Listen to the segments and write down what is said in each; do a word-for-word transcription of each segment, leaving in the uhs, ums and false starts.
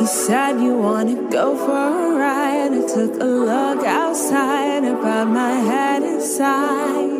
You said you wanted to go for a ride. I took a look outside and bowed my head inside.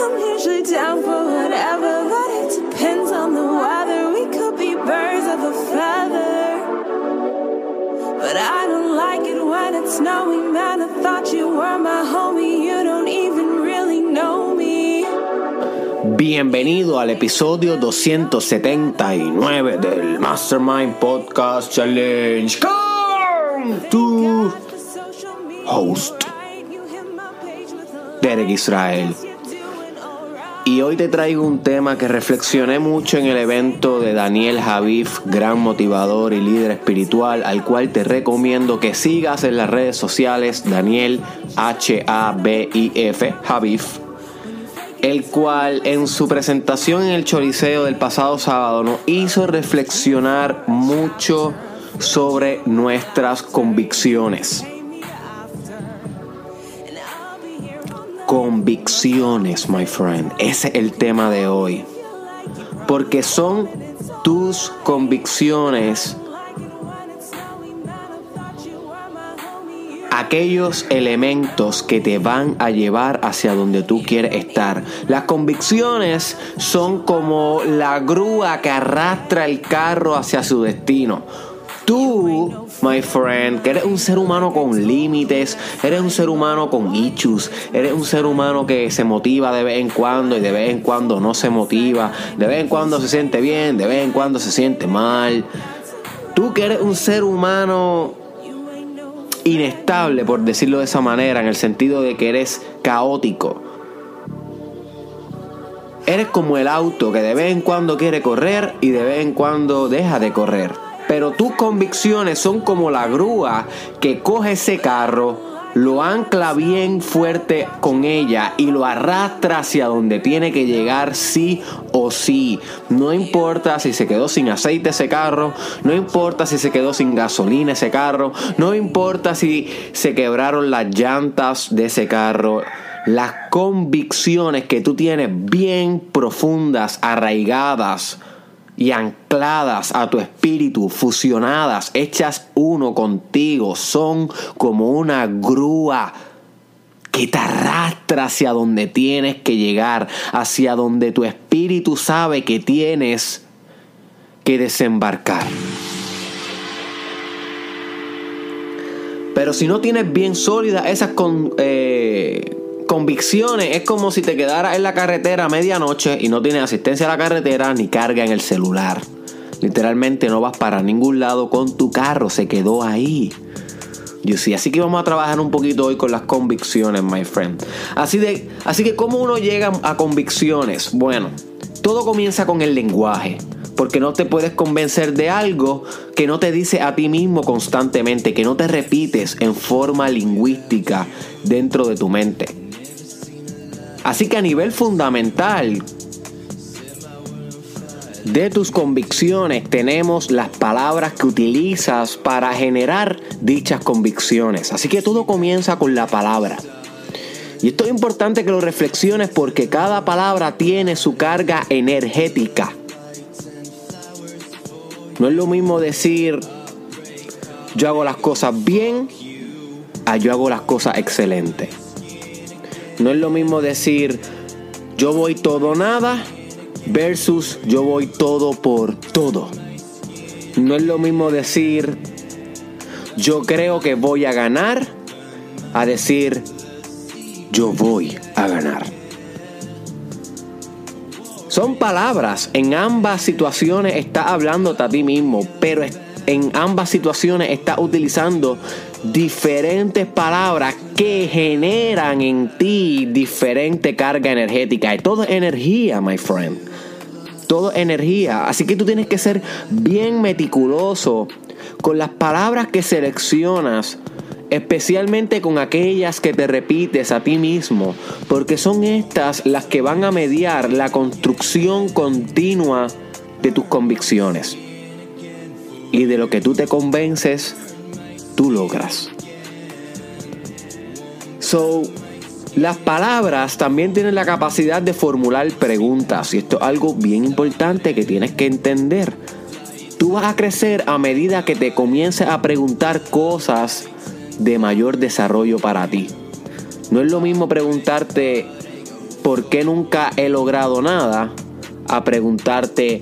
I'm usually down for whatever, but it depends on the weather. We could be birds of a feather, but I don't like it when it's snowing. Man, I thought you were my homie. You don't even really know me. Bienvenido al episodio doscientos setenta y nueve del Mastermind Podcast Challenge con tu host, Derek Israel. Y hoy te traigo un tema que reflexioné mucho en el evento de Daniel Habif, gran motivador y líder espiritual, al cual te recomiendo que sigas en las redes sociales, Daniel H A B I F, Habif, el cual en su presentación en el Choliseo del pasado sábado nos hizo reflexionar mucho sobre nuestras convicciones. Convicciones, my friend. Ese es el tema de hoy. Porque son tus convicciones aquellos elementos que te van a llevar hacia donde tú quieres estar. Las convicciones son como la grúa que arrastra el carro hacia su destino. Tú, my friend, que eres un ser humano con límites, eres un ser humano con issues, eres un ser humano que se motiva de vez en cuando y de vez en cuando no se motiva, de vez en cuando se siente bien, de vez en cuando se siente mal. Tú que eres un ser humano inestable, por decirlo de esa manera, en el sentido de que eres caótico. Eres como el auto que de vez en cuando quiere correr y de vez en cuando deja de correr. Pero tus convicciones son como la grúa que coge ese carro, lo ancla bien fuerte con ella y lo arrastra hacia donde tiene que llegar sí o sí. No importa si se quedó sin aceite ese carro, no importa si se quedó sin gasolina ese carro, no importa si se quebraron las llantas de ese carro. Las convicciones que tú tienes bien profundas, arraigadas y ancladas a tu espíritu, fusionadas, hechas uno contigo, son como una grúa que te arrastra hacia donde tienes que llegar, hacia donde tu espíritu sabe que tienes que desembarcar. Pero si no tienes bien sólidas esas con, eh, convicciones, es como si te quedaras en la carretera a medianoche y no tienes asistencia a la carretera ni carga en el celular. Literalmente no vas para ningún lado con tu carro, se quedó ahí. Yo sí, así que vamos a trabajar un poquito hoy con las convicciones, my friend. Así de, así que ¿cómo uno llega a convicciones? Bueno, todo comienza con el lenguaje. Porque no te puedes convencer de algo que no te dices a ti mismo constantemente, que no te repites en forma lingüística dentro de tu mente. Así que a nivel fundamental de tus convicciones tenemos las palabras que utilizas para generar dichas convicciones. Así que todo comienza con la palabra. Y esto es importante que lo reflexiones porque cada palabra tiene su carga energética. No es lo mismo decir yo hago las cosas bien a yo hago las cosas excelente. No es lo mismo decir yo voy todo nada versus yo voy todo por todo. No es lo mismo decir yo creo que voy a ganar a decir yo voy a ganar. Son palabras, en ambas situaciones estás hablándote a ti mismo, pero en ambas situaciones estás utilizando diferentes palabras que generan en ti diferente carga energética. Y todo es energía, my friend. Todo es energía. Así que tú tienes que ser bien meticuloso con las palabras que seleccionas, especialmente con aquellas que te repites a ti mismo, porque son estas las que van a mediar la construcción continua de tus convicciones. Y de lo que tú te convences, tú logras. So, las palabras también tienen la capacidad de formular preguntas, y esto es algo bien importante que tienes que entender. Tú vas a crecer a medida que te comiences a preguntar cosas de mayor desarrollo para ti. No es lo mismo preguntarte ¿por qué nunca he logrado nada? A preguntarte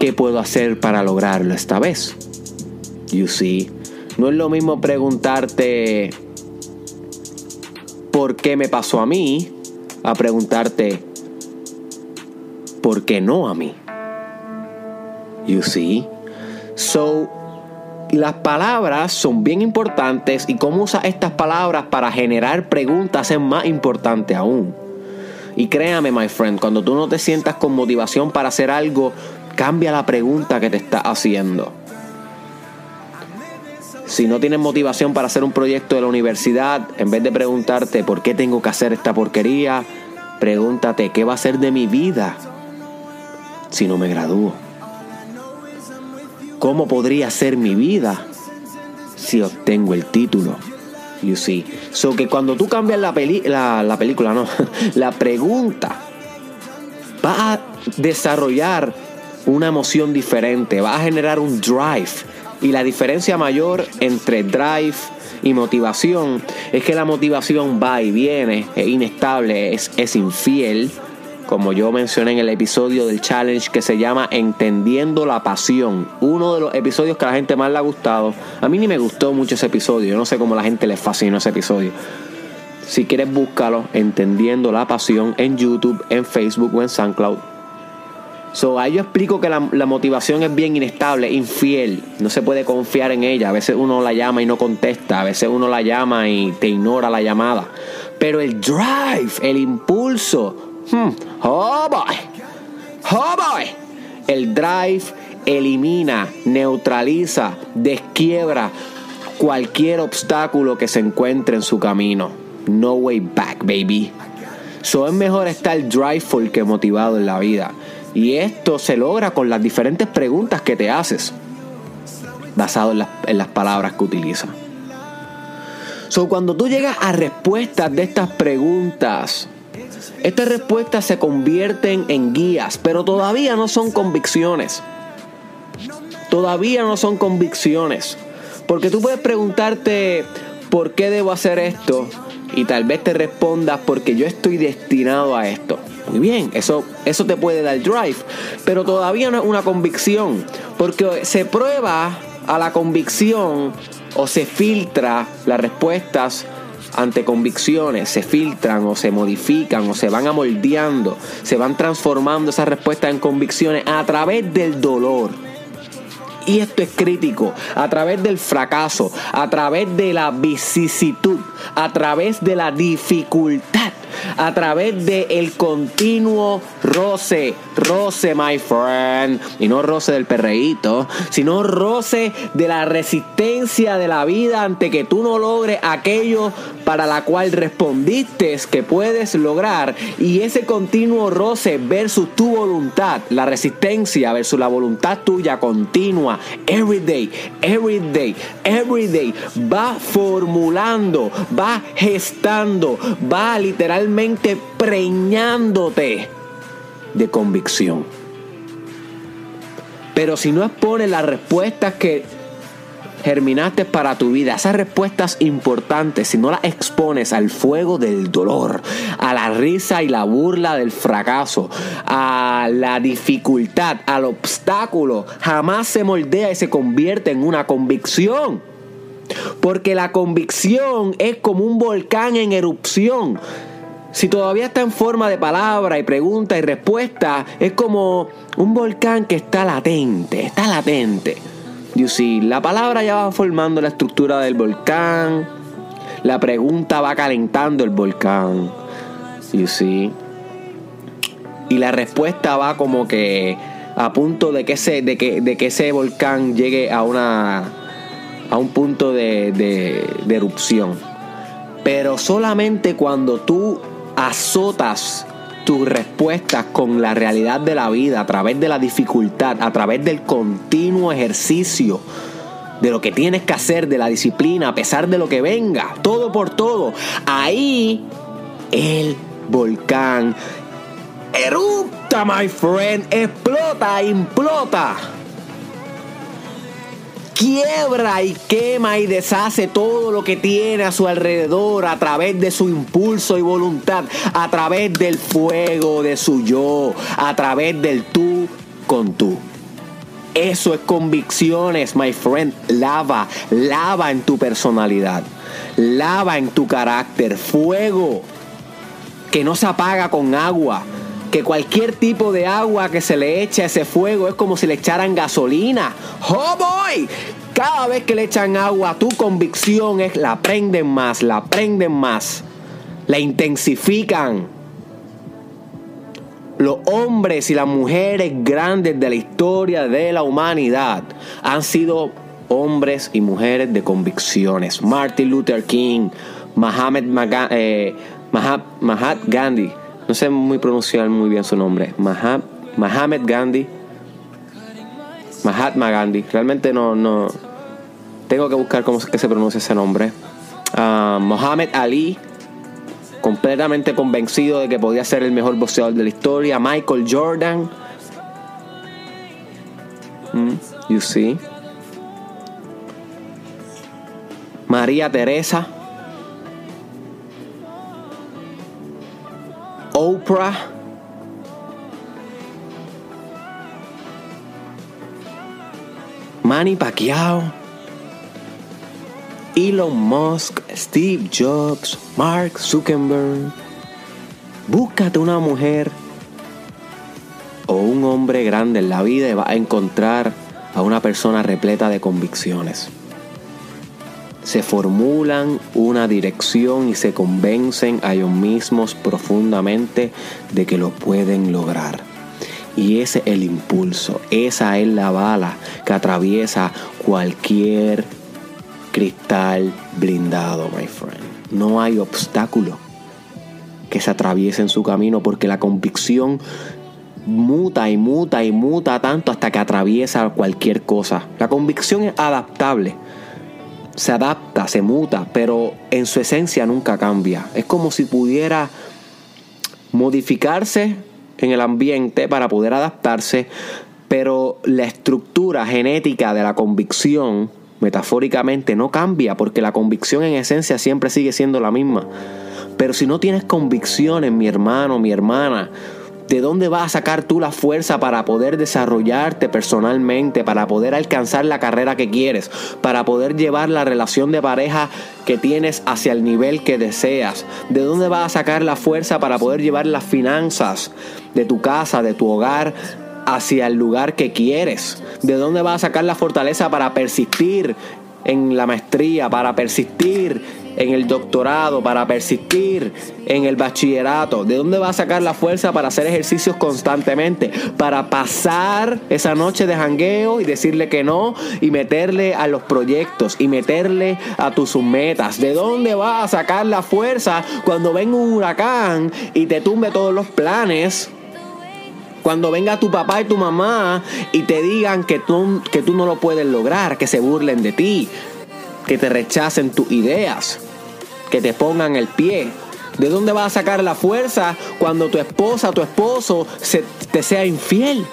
¿qué puedo hacer para lograrlo esta vez? You see. No es lo mismo preguntarte ¿por qué me pasó a mí? A preguntarte ¿por qué no a mí? You see. So, las palabras son bien importantes, y cómo usas estas palabras para generar preguntas es más importante aún. Y créame, my friend, cuando tú no te sientas con motivación para hacer algo, cambia la pregunta que te estás haciendo. Si no tienes motivación para hacer un proyecto de la universidad, en vez de preguntarte ¿por qué tengo que hacer esta porquería?, pregúntate ¿qué va a ser de mi vida si no me gradúo? ¿Cómo podría ser mi vida si obtengo el título? You see. So que cuando tú cambias la, peli- la, la película, no, la pregunta, vas a desarrollar una emoción diferente, vas a generar un drive. Y la diferencia mayor entre drive y motivación es que la motivación va y viene, es inestable, es, es infiel. Como yo mencioné en el episodio del challenge que se llama Entendiendo la Pasión, uno de los episodios que a la gente más le ha gustado. A mí ni me gustó mucho ese episodio, yo no sé cómo a la gente le fascinó ese episodio. Si quieres, búscalo, Entendiendo la Pasión, en YouTube, en Facebook o en SoundCloud. So, ahí yo explico que la, la motivación es bien inestable, infiel, no se puede confiar en ella. A veces uno la llama y no contesta, a veces uno la llama y te ignora la llamada. Pero el drive, el impulso... Hmm. Oh boy, oh boy. El drive elimina, neutraliza, desquiebra cualquier obstáculo que se encuentre en su camino. No way back, baby. So es mejor estar driveful que motivado en la vida. Y esto se logra con las diferentes preguntas que te haces, basado en las, en las palabras que utilizas. So cuando tú llegas a respuestas de estas preguntas, estas respuestas se convierten en guías, pero todavía no son convicciones. Todavía no son convicciones. Porque tú puedes preguntarte ¿por qué debo hacer esto? Y tal vez te respondas porque yo estoy destinado a esto. Muy bien, eso, eso te puede dar drive, pero todavía no es una convicción. Porque se prueba a la convicción o se filtra las respuestas ante convicciones, se filtran o se modifican o se van amoldeando, se van transformando esas respuestas en convicciones a través del dolor. Y esto es crítico, a través del fracaso, a través de la vicisitud, a través de la dificultad, a través del continuo roce, roce, my friend, y no roce del perreíto, sino roce de la resistencia de la vida ante que tú no logres aquello para la cual respondiste que puedes lograr. Y ese continuo roce versus tu voluntad, la resistencia versus la voluntad tuya continua, every day, every day, every day, va formulando, va gestando, va literalmente preñándote de convicción. Pero si no expones las respuestas que germinaste para tu vida, esas respuestas importantes, si no las expones al fuego del dolor, a la risa y la burla del fracaso, a la dificultad, al obstáculo, jamás se moldea y se convierte en una convicción. Porque la convicción es como un volcán en erupción. Si todavía está en forma de palabra y pregunta y respuesta, es como un volcán que está latente, está latente. You see, la palabra ya va formando la estructura del volcán, la pregunta va calentando el volcán. You see, y la respuesta va como que a punto de que ese, de que, de que ese volcán llegue a una, a un punto de, de, de erupción. Pero solamente cuando tú azotas tus respuestas con la realidad de la vida, a través de la dificultad, a través del continuo ejercicio de lo que tienes que hacer, de la disciplina, a pesar de lo que venga, todo por todo, ahí el volcán erupta, my friend, explota, implota quiebra y quema y deshace todo lo que tiene a su alrededor a través de su impulso y voluntad, a través del fuego de su yo, a través del tú con tú. Eso es convicciones, my friend. Lava, lava en tu personalidad, lava en tu carácter, fuego que no se apaga con agua, que cualquier tipo de agua que se le echa a ese fuego es como si le echaran gasolina. ¡Oh, boy! Cada vez que le echan agua, tu convicción es la prenden más, la prenden más, la intensifican. Los hombres y las mujeres grandes de la historia de la humanidad han sido hombres y mujeres de convicciones. Martin Luther King, Muhammad Maga, eh, Mahat, Mahat Gandhi, no sé muy pronunciar muy bien su nombre, Mahat, Muhammad Gandhi, Mahatma Gandhi, realmente no, no, tengo que buscar cómo es que se pronuncia ese nombre. Uh, Muhammad Ali, completamente convencido de que podía ser el mejor boxeador de la historia. Michael Jordan. Mm, you see. María Teresa. Oprah. Manny Pacquiao. Elon Musk, Steve Jobs, Mark Zuckerberg. Búscate una mujer o un hombre grande en la vida y vas a encontrar a una persona repleta de convicciones. Se formulan una dirección y se convencen a ellos mismos profundamente de que lo pueden lograr. Y ese es el impulso, esa es la bala que atraviesa cualquier cristal blindado, my friend. No hay obstáculo que se atraviese en su camino, porque la convicción muta y muta y muta tanto hasta que atraviesa cualquier cosa. La convicción es adaptable, se adapta, se muta, pero en su esencia nunca cambia. Es como si pudiera modificarse en el ambiente para poder adaptarse, pero la estructura genética de la convicción metafóricamente no cambia, porque la convicción en esencia siempre sigue siendo la misma. Pero si no tienes convicciones, mi hermano, mi hermana, ¿de dónde vas a sacar tú la fuerza para poder desarrollarte personalmente, para poder alcanzar la carrera que quieres, para poder llevar la relación de pareja que tienes hacia el nivel que deseas? ¿De dónde vas a sacar la fuerza para poder llevar las finanzas de tu casa, de tu hogar, hacia el lugar que quieres? ¿De dónde vas a sacar la fortaleza para persistir en la maestría, para persistir en el doctorado, para persistir en el bachillerato? ¿De dónde vas a sacar la fuerza para hacer ejercicios constantemente, para pasar esa noche de jangueo y decirle que no, y meterle a los proyectos y meterle a tus metas? ¿De dónde vas a sacar la fuerza cuando venga un huracán y te tumbe todos los planes? Cuando venga tu papá y tu mamá y te digan que tú, que tú no lo puedes lograr, que se burlen de ti, que te rechacen tus ideas, que te pongan el pie. ¿De dónde vas a sacar la fuerza cuando tu esposa, tu esposo se, te sea infiel?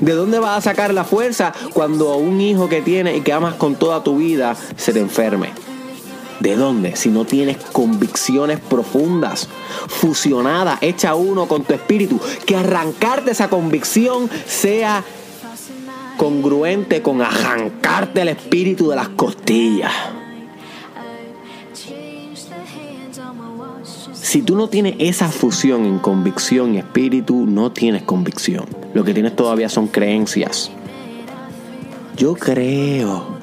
¿De dónde vas a sacar la fuerza cuando un hijo que tienes y que amas con toda tu vida se te enferme? ¿De dónde? Si no tienes convicciones profundas, fusionadas, hecha uno con tu espíritu, que arrancarte esa convicción sea congruente con arrancarte el espíritu de las costillas. Si tú no tienes esa fusión en convicción y espíritu, no tienes convicción. Lo que tienes todavía son creencias. Yo creo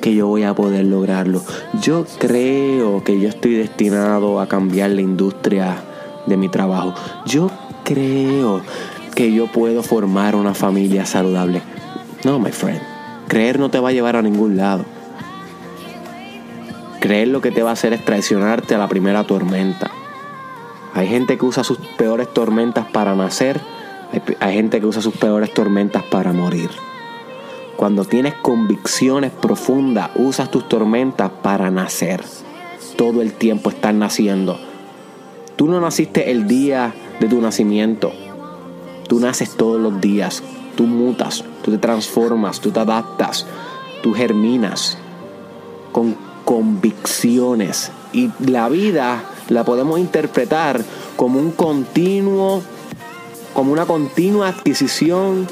que yo voy a poder lograrlo. Yo creo que yo estoy destinado a cambiar la industria de mi trabajo. Yo creo que yo puedo formar una familia saludable. No, my friend. Creer no te va a llevar a ningún lado. Creer lo que te va a hacer es traicionarte a la primera tormenta. Hay gente que usa sus peores tormentas para nacer. Hay, hay gente que usa sus peores tormentas para morir. Cuando tienes convicciones profundas, usas tus tormentas para nacer. Todo el tiempo estás naciendo. Tú no naciste el día de tu nacimiento. Tú naces todos los días. Tú mutas, tú te transformas, tú te adaptas. tú germinas con convicciones, y la vida la podemos interpretar como un continuo, como una continua adquisición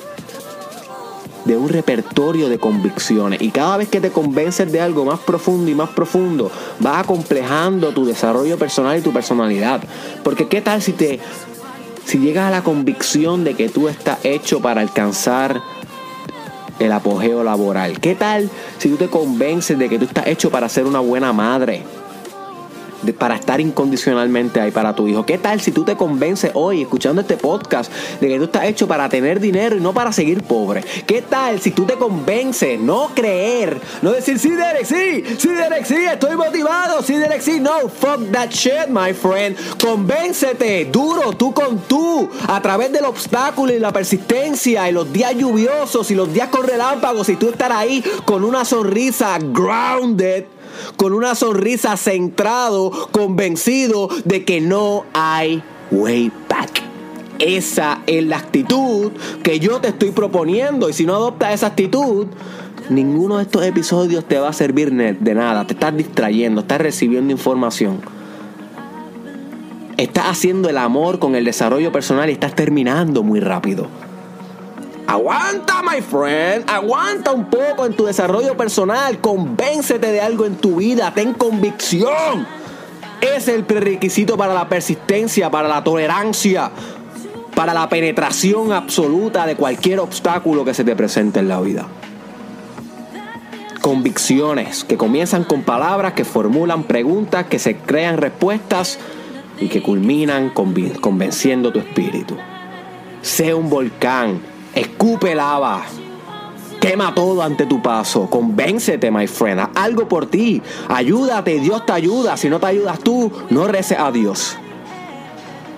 de un repertorio de convicciones. Y cada vez que te convences de algo más profundo y más profundo, vas acomplejando tu desarrollo personal y tu personalidad. Porque qué tal si te si llegas a la convicción de que tú estás hecho para alcanzar el apogeo laboral. ¿Qué tal si tú te convences de que tú estás hecho para ser una buena madre? De, para estar incondicionalmente ahí para tu hijo. ¿Qué tal si tú te convences hoy, escuchando este podcast, de que tú estás hecho para tener dinero y no para seguir pobre? ¿Qué tal si tú te convences no creer, no decir, sí, Derek, sí, sí, Derek, sí, estoy motivado, sí, Derek, sí, no, fuck that shit, my friend. Convéncete, duro, tú con tú, a través del obstáculo y la persistencia y los días lluviosos y los días con relámpagos, y tú estar ahí con una sonrisa grounded, con una sonrisa centrado, convencido de que no hay way back. Esa es la actitud que yo te estoy proponiendo, y si no adoptas esa actitud, ninguno de estos episodios te va a servir de nada. Te estás distrayendo, estás recibiendo información, estás haciendo el amor con el desarrollo personal y estás terminando muy rápido. Aguanta, my friend, aguanta un poco en tu desarrollo personal, convéncete de algo en tu vida, ten convicción. Ese es el prerequisito para la persistencia, para la tolerancia, para la penetración absoluta de cualquier obstáculo que se te presente en la vida. Convicciones que comienzan con palabras, que formulan preguntas, que se crean respuestas y que culminan conv- convenciendo tu espíritu. Sé un volcán. Escupe lava, quema todo ante tu paso, convéncete, my friend, haz algo por ti, ayúdate, Dios te ayuda, si no te ayudas tú, no reces a Dios,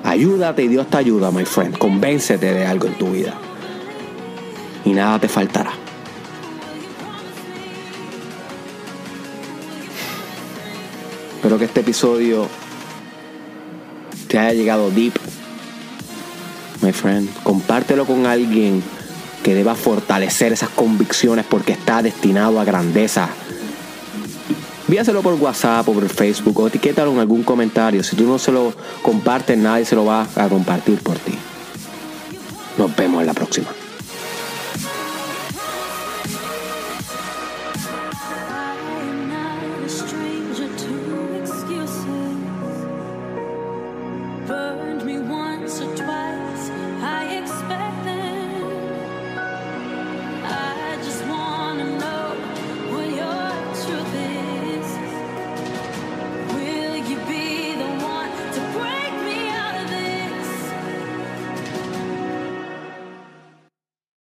ayúdate y Dios te ayuda, my friend, convéncete de algo en tu vida y nada te faltará. Espero que este episodio te haya llegado deep, my friend. Compártelo con alguien que deba fortalecer esas convicciones porque está destinado a grandeza. Víaselo por WhatsApp, por Facebook, o etiquétalo en algún comentario. Si tú no se lo compartes, nadie se lo va a compartir por ti. Nos vemos en la próxima.